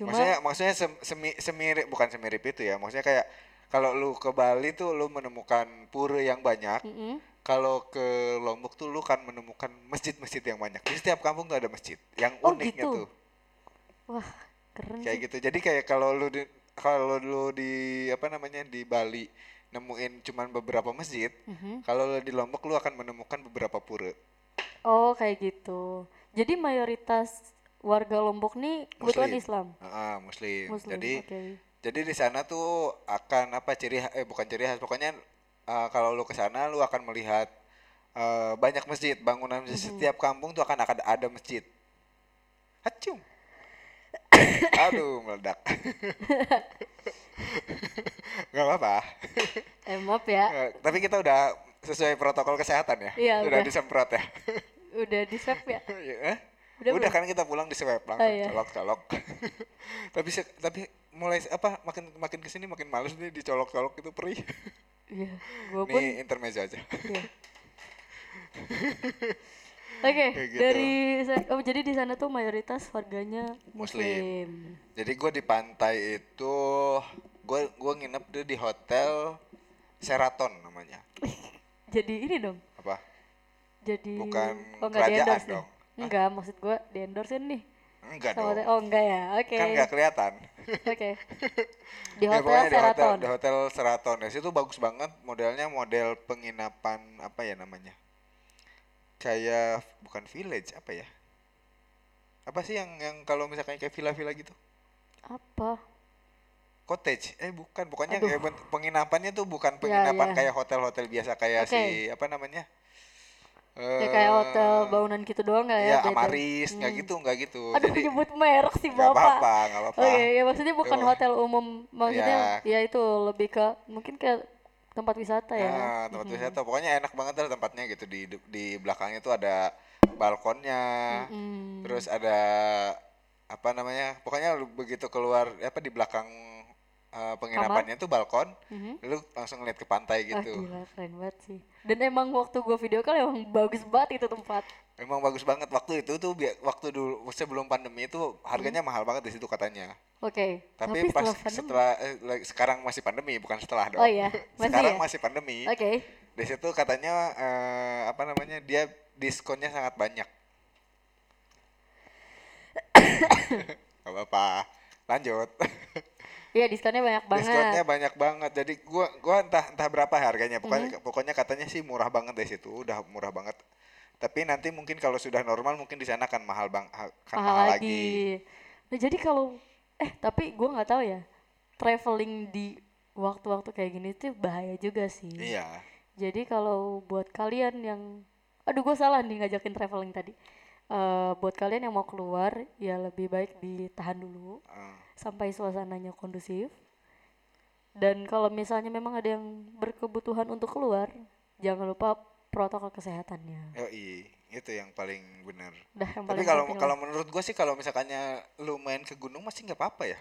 Maksudnya maksudnya sem, semi, semirip bukan semirip itu ya. Maksudnya kayak Kalau lu ke Bali tuh lu menemukan pura yang banyak. Mm-hmm. Kalau ke Lombok tuh lu kan menemukan masjid-masjid yang banyak. Di setiap kampung tuh ada masjid yang oh, uniknya gitu. Tuh. Wah, keren. Kayak gitu. Jadi kayak kalau lu di, kalau lu di apa namanya di Bali nemuin cuman beberapa masjid, mm-hmm. kalau lu di Lombok lu akan menemukan beberapa pura. Oh, kayak gitu. Jadi mayoritas warga Lombok nih kebetulan Islam. Heeh, muslim. muslim. Jadi okay. Jadi di sana tuh akan apa ciri eh bukan ciri khas, pokoknya uh, kalau lu ke sana lu akan melihat uh, banyak masjid, bangunan di mm-hmm. setiap kampung tuh akan akan ada masjid. Acung. Aduh, meledak. Enggak apa-apa. Eh, maaf ya. Uh, tapi kita udah sesuai protokol kesehatan ya. Iya, udah, udah disemprot ya. Udah diswab ya? Heeh. Udah, udah kan kita pulang di swab langsung oh, iya. colok-colok. tapi tapi mulai apa makin makin kesini makin males nih dicolok-colok itu perih. Iya, gua pun nih intermezzo aja. Iya. Oke, okay, gitu. Dari oh jadi di sana tuh mayoritas warganya muslim. muslim. Jadi gua di pantai itu gua gua nginep tuh di hotel Sheraton namanya. Jadi ini dong. Apa? Jadi bukan oh, kerajaan dong. Nih. Enggak, maksud gue di-endorse nih. Enggak dong. Oh enggak ya, oke. Okay. Kan enggak kelihatan. Oke. Okay. Di hotel ya, Sheraton. Di hotel Sheraton. Di situ bagus banget, modelnya model penginapan apa ya namanya. Kayak, bukan village, apa ya. Apa sih yang yang kalau misalkan kayak villa-villa gitu? Apa? Cottage, eh bukan. Pokoknya kayak penginapannya tuh bukan penginapan ya, ya. Kayak hotel-hotel biasa. Kayak okay. si, apa namanya. Ya kayak hotel bangunan gitu doang nggak ya? Ya Amaris nggak hmm. gitu nggak gitu. Aduh jadi, nyebut merek sih bapak. Nggak apa-apa nggak apa-apa. Oke okay, ya maksudnya bukan Yo. hotel umum maksudnya ya. Ya itu lebih ke mungkin ke tempat wisata ya. Nah, tempat mm-hmm. wisata pokoknya enak banget lah tempatnya gitu di di belakangnya tuh ada balkonnya mm-hmm. terus ada apa namanya pokoknya begitu keluar apa di belakang Uh, penginapannya Kamar. Tuh balkon, mm-hmm. lu langsung lihat ke pantai gitu. Oh, gila, keren banget sih. Dan emang waktu gue video call emang bagus banget itu tempat. Emang bagus banget waktu itu tuh waktu dulu sebelum pandemi itu harganya mm. mahal banget di situ katanya. Oke. Okay. Tapi, Tapi pas setelah, setelah eh, sekarang masih pandemi bukan setelah dong. Oh iya. Masih sekarang ya? Masih pandemi. Oke. Okay. Di situ katanya eh, apa namanya dia diskonnya sangat banyak. Gak apa-apa. Lanjut. Iya diskonnya banyak banget. Diskonnya banyak banget. Jadi gua gua entah entah berapa harganya. Pokoknya mm-hmm. pokoknya katanya sih murah banget dari situ. Udah murah banget. Tapi nanti mungkin kalau sudah normal mungkin di sana akan mahal bang akan mahal, mahal lagi. lagi. Nah, jadi kalau eh tapi gua enggak tahu ya. Traveling di waktu-waktu kayak gini tuh bahaya juga sih. Iya. Jadi kalau buat kalian yang aduh gua salah nih ngajakin traveling tadi. Uh, buat kalian yang mau keluar ya lebih baik ditahan dulu uh. sampai suasananya kondusif dan kalau misalnya memang ada yang berkebutuhan untuk keluar jangan lupa protokol kesehatannya. Oh iya itu yang paling benar. Nah, yang tapi kalau kalau menurut gue sih kalau misalkannya lu main ke gunung masih nggak apa-apa ya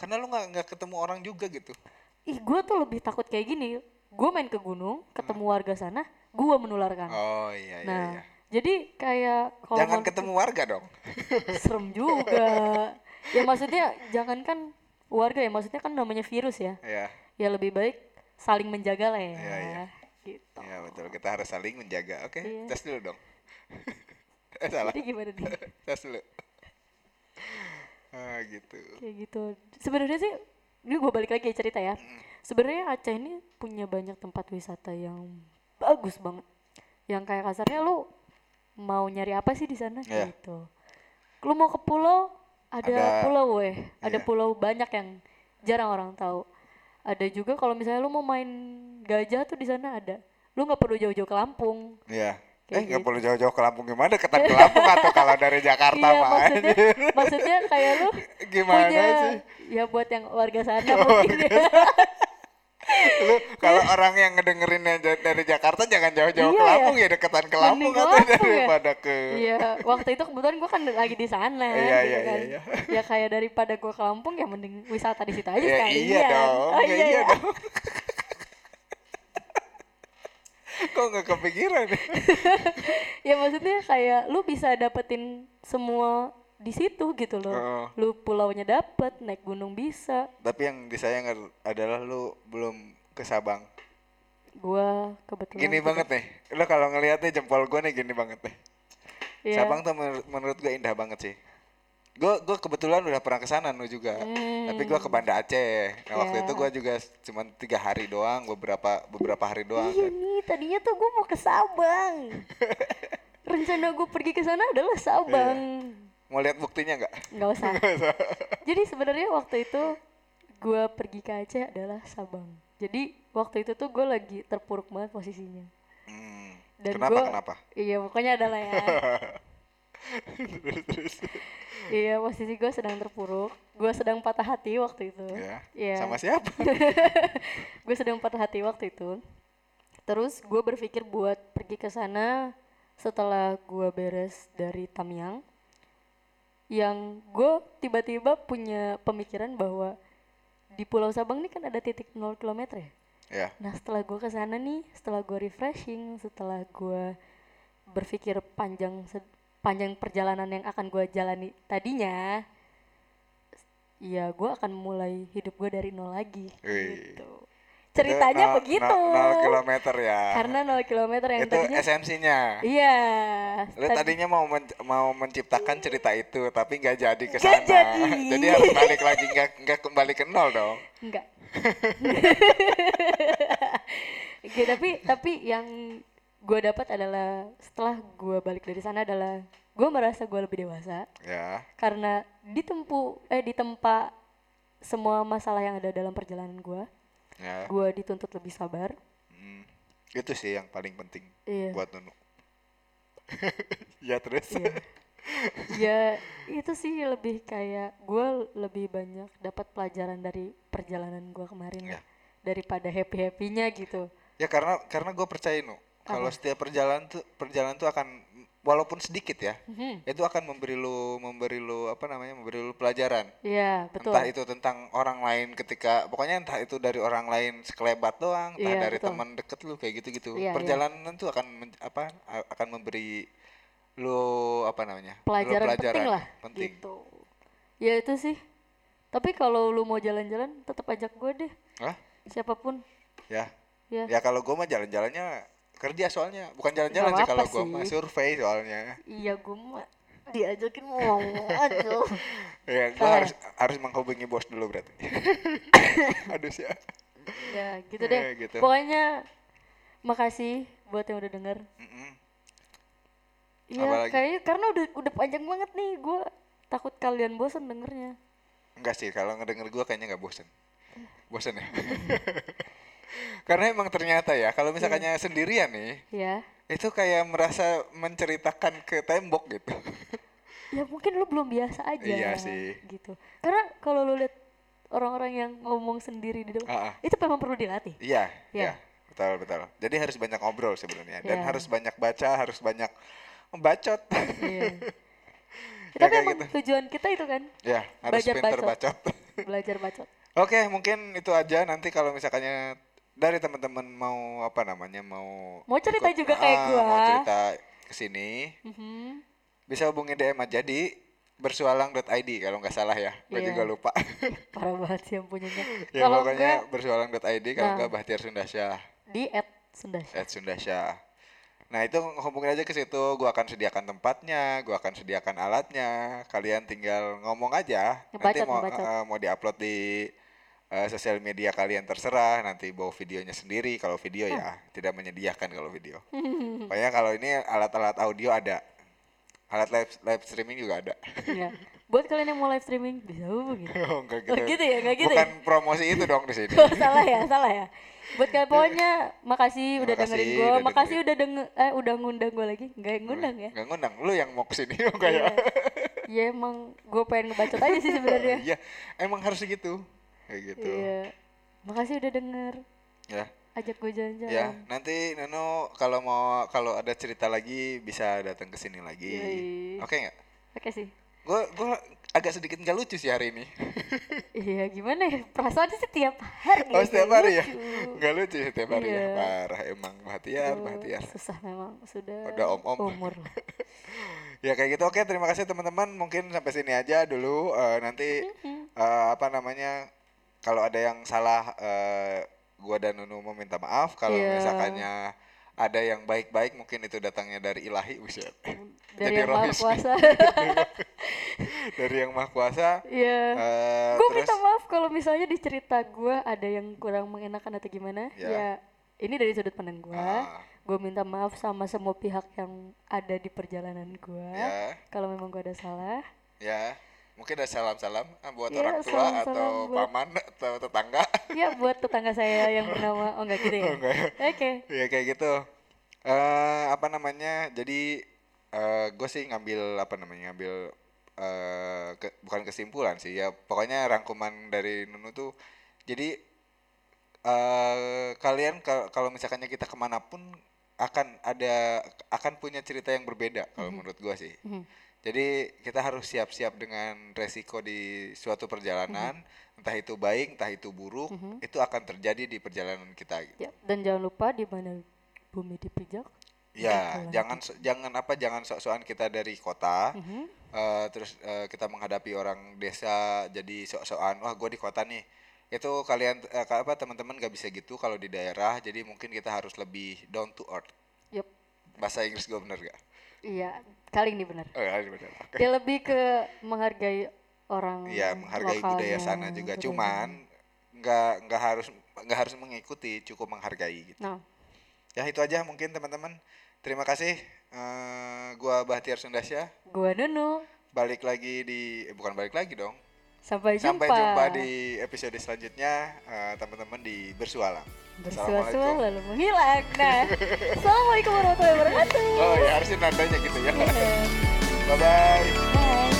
karena lu nggak nggak ketemu orang juga gitu. Ih gue tuh lebih takut kayak gini gue main ke gunung ketemu hmm. warga sana gue menularkan. Oh iya iya. Nah, iya. Jadi kayak kalau jangan mau ketemu warga dong. Serem juga. Ya maksudnya jangankan warga ya, maksudnya kan namanya virus ya. Iya. Ya lebih baik saling menjaga lah ya. Iya, iya. Gitu. Iya, betul. Kita harus saling menjaga. Oke, okay, iya. Tes dulu dong. Eh salah. Jadi gimana nih? Tes dulu. Ah, gitu. Kayak gitu. Sebenarnya sih ini gue balik lagi cerita ya. Mm. Sebenarnya Aceh ini punya banyak tempat wisata yang bagus banget. Yang kayak kasarnya lu mau nyari apa sih di sana yeah. gitu. Lu mau ke pulau, ada, ada pulau We, ada yeah. pulau banyak yang jarang orang tahu. Ada juga kalau misalnya lu mau main gajah tuh di sana ada. Lu nggak perlu jauh-jauh ke Lampung. Iya. Yeah. Eh nggak gitu. Perlu jauh-jauh ke Lampung gimana? Ketan ke Lampung atau kalau dari Jakarta yeah, mah. Maksudnya, maksudnya kayak lu gimana punya, sih? Ya buat yang warga sana oh, mungkin. Ya. Lu kalau orang yang ngedengerin dari Jakarta jangan jauh-jauh iya, ke Lampung ya deketan ke Lampung atau daripada ya. Ke iya waktu itu kebetulan gue kan lagi di sana iya, gitu iya, kan iya, iya. Ya kayak daripada gue ke Lampung ya mending wisata di situ aja ya, sekalian iya dong oh, ya, iya, iya dong kok nggak kepikiran ya maksudnya kayak lu bisa dapetin semua di situ gitu loh. Uh, lu pulaunya dapet, naik gunung bisa. Tapi yang disayang adalah lu belum ke Sabang. Gua kebetulan gini juga. Banget nih. Lu kalau ngelihatnya jempol gua nih gini banget nih. Yeah. Sabang tuh menur- menurut gua indah banget sih. Gue gue kebetulan udah pernah kesana nu juga, hmm. tapi gue ke Banda Aceh. Nah yeah. waktu itu gue juga cuma tiga hari doang, beberapa beberapa hari doang. Iya nih, tadinya tuh gue mau ke Sabang. Rencana gue pergi ke sana adalah Sabang. Yeah. Mau lihat buktinya nggak? Nggak usah. usah. Jadi sebenarnya waktu itu gue pergi ke Aceh adalah Sabang. Jadi waktu itu tuh gue lagi terpuruk banget posisinya. Hmm. Dan kenapa gua, kenapa? Iya pokoknya adalah ya. Iya posisi gue sedang terpuruk, gue sedang patah hati waktu itu. Iya. Yeah. Sama siapa? Gue sedang patah hati waktu itu. Terus gue berpikir buat pergi ke sana setelah gue beres dari Tamiang. Yang gue tiba-tiba punya pemikiran bahwa di Pulau Sabang ini kan ada titik nol kilometer ya. Yeah. Nah setelah gue ke sana nih, setelah gue refreshing, setelah gue berpikir panjang. Sed- panjang perjalanan yang akan gue jalani tadinya, ya gue akan mulai hidup gue dari nol lagi. Wih. Gitu. Ceritanya nol, begitu. nol kilometer ya. Karena nol kilometer yang itu tadinya. Itu esensinya. Iya. Lu tadi, tadinya mau men, mau menciptakan cerita itu, tapi nggak jadi kesana. Nggak jadi. Jadi harus balik lagi, nggak nggak kembali ke nol dong. Nggak. Oke, tapi tapi yang gue dapat adalah setelah gue balik dari sana adalah gue merasa gue lebih dewasa ya. Karena ditempu eh ditempa semua masalah yang ada dalam perjalanan gue ya. Gue dituntut lebih sabar. hmm. Itu sih yang paling penting ya. Buat Nunu. Ya terus ya. Ya itu sih lebih kayak gue lebih banyak dapat pelajaran dari perjalanan gue kemarin ya. Daripada happy-happynya gitu ya, karena karena gue percaya Nunu kalau setiap perjalanan tuh perjalanan tuh akan walaupun sedikit ya, mm-hmm. itu akan memberi lu memberi lu apa namanya memberi lu pelajaran. Iya, yeah, betul. Entah itu tentang orang lain ketika pokoknya entah itu dari orang lain sekelebat doang, entah yeah, dari teman deket lu kayak gitu-gitu. Yeah, perjalanan yeah. tuh akan men, apa akan memberi lu apa namanya? Pelajaran, pelajaran penting lah. Penting. Gitu. Ya itu sih. Tapi kalau lu mau jalan-jalan tetap ajak gue deh. Hah? Siapapun. Ya. Ya, ya kalau gue mah jalan-jalannya kerja soalnya, bukan jalan-jalan sih kalau gue mah survei soalnya. Iya gue mah diajakin mau aduh. Ya gue harus harus menghubungi bos dulu berarti. Aduh sih. Ya gitu deh. Ya, gitu. Pokoknya makasih buat yang udah denger. Iya kayaknya karena udah udah panjang banget nih, gue takut kalian bosan dengernya. Enggak sih, kalau ngedenger gue kayaknya nggak bosan. Bosan ya. Karena emang ternyata ya, kalau misalkannya yeah. sendirian nih, yeah. itu kayak merasa menceritakan ke tembok gitu. Ya mungkin lu belum biasa aja. Iya sih. Gitu. Karena kalau lu lihat orang-orang yang ngomong sendiri di depan, uh-uh. itu memang perlu dilatih. Iya, yeah. yeah. betul betul. Jadi harus banyak ngobrol sebenarnya, dan yeah. harus banyak baca, harus banyak membacot. Yeah. Ya, tapi emang gitu. Tujuan kita itu kan? Iya, yeah, harus belajar pinter bacot. Belajar bacot. Oke, mungkin itu aja nanti kalau misalkannya dari teman-teman mau apa namanya mau mau cerita ikut, juga ah, kayak gue mau cerita kesini mm-hmm. bisa hubungi D M aja di bersualang dot i d kalau nggak salah ya, gue yeah. juga lupa. Parah banget sih yang punyanya. Ya kalau pokoknya enggak, bersualang dot i d kalau nah, nggak Bahtiar Sundasya di at Sundasya. At Sundasya. Nah itu hubungin aja ke situ, gue akan sediakan tempatnya, gue akan sediakan alatnya, kalian tinggal ngomong aja. Ngebacot, nanti mau uh, mau diupload di Uh, sosial media kalian terserah, nanti bawa videonya sendiri kalau video hmm. ya tidak menyediakan kalau video. Pokoknya kalau ini alat-alat audio ada, alat live live streaming juga ada. Iya. Buat kalian yang mau live streaming bisa hubungi. Oh, enggak gitu. Oh, gitu ya, enggak gitu. Bukan ya? Promosi itu dong di sini. Oh, salah ya, salah ya. Buat kalian pokoknya makasih udah makasih, dengerin gue, makasih udah denger, eh udah ngundang gue lagi. Enggak ngundang ya? Enggak ngundang, lu yang mau kesini enggak ya? Iya emang gue pengen ngebacot aja sih sebenarnya. Iya, emang harus gitu. Kayak gitu. Iya. Makasih udah denger. Ya. Ajak gue jalan-jalan. Ya, nanti Nunu kalau mau kalau ada cerita lagi bisa datang ke sini lagi. Oke okay, enggak? Oke okay, sih. Gue gue agak sedikit nggak lucu sih hari ini. Iya, gimana ya? Perasaannya setiap hari. Oh, setiap hari ya? Nggak lucu setiap hari ya? Parah emang, Bahtiar, Bahtiar. Susah memang, sudah Udah om-om. Umur. Ya kayak gitu. Oke, terima kasih teman-teman. Mungkin sampai sini aja dulu. Uh, nanti, uh, apa namanya, kalau ada yang salah, uh, gue dan Nunu meminta maaf. Kalau yeah. misalkannya ada yang baik-baik, mungkin itu datangnya dari ilahi, buset. Dari, dari yang maha kuasa. Dari yang maha kuasa. Iya. Uh, gue minta maaf kalau misalnya di cerita gue ada yang kurang mengenakan atau gimana. Yeah. Ya, ini dari sudut pandang gue. Ah. Gue minta maaf sama semua pihak yang ada di perjalanan gue. Yeah. Kalau memang gue ada salah. Ya. Yeah. Mungkin ada salam-salam buat ya, orang tua salam-salam atau buat paman atau tetangga. Iya, buat tetangga saya yang bernama, oh enggak gitu ya? Oke. Okay. Ya kayak gitu. Uh, apa namanya, jadi uh, gue sih ngambil, apa namanya, ngambil, uh, ke, bukan kesimpulan sih, ya pokoknya rangkuman dari Nunu tuh. Jadi uh, kalian kalau misalkannya kita kemanapun akan ada, akan punya cerita yang berbeda kalau mm-hmm. menurut gue sih. Mm-hmm. Jadi kita harus siap-siap dengan resiko di suatu perjalanan, mm-hmm. entah itu baik, entah itu buruk, mm-hmm. itu akan terjadi di perjalanan kita. Gitu. Ya, dan jangan lupa di mana bumi dipijak. Ya, jangan so, jangan apa jangan sok-sokan kita dari kota, mm-hmm. uh, terus uh, kita menghadapi orang desa jadi sok-sokan, wah gue di kota nih. Itu kalian uh, apa teman-teman gak bisa gitu kalau di daerah. Jadi mungkin kita harus lebih down to earth. Yep. Bahasa Inggris gue bener gak? Iya, kali ini benar. Oh, kali benar. Okay. Dia lebih ke menghargai orang. Iya, menghargai budaya sana juga. Budaya. Cuman nggak nggak harus nggak harus mengikuti, cukup menghargai gitu. No. Ya itu aja mungkin teman-teman. Terima kasih. Uh, gua Bahtiar Sundasya. Gua Nunu. Balik lagi di, eh, bukan balik lagi dong. Sampai jumpa. Sampai jumpa di episode selanjutnya, uh, teman-teman di Bersualang. Bersualang lalu menghilang. Nah, Assalamualaikum warahmatullahi wabarakatuh. Oh ya, harusnya nadanya gitu ya. Yeah. Bye-bye. Bye.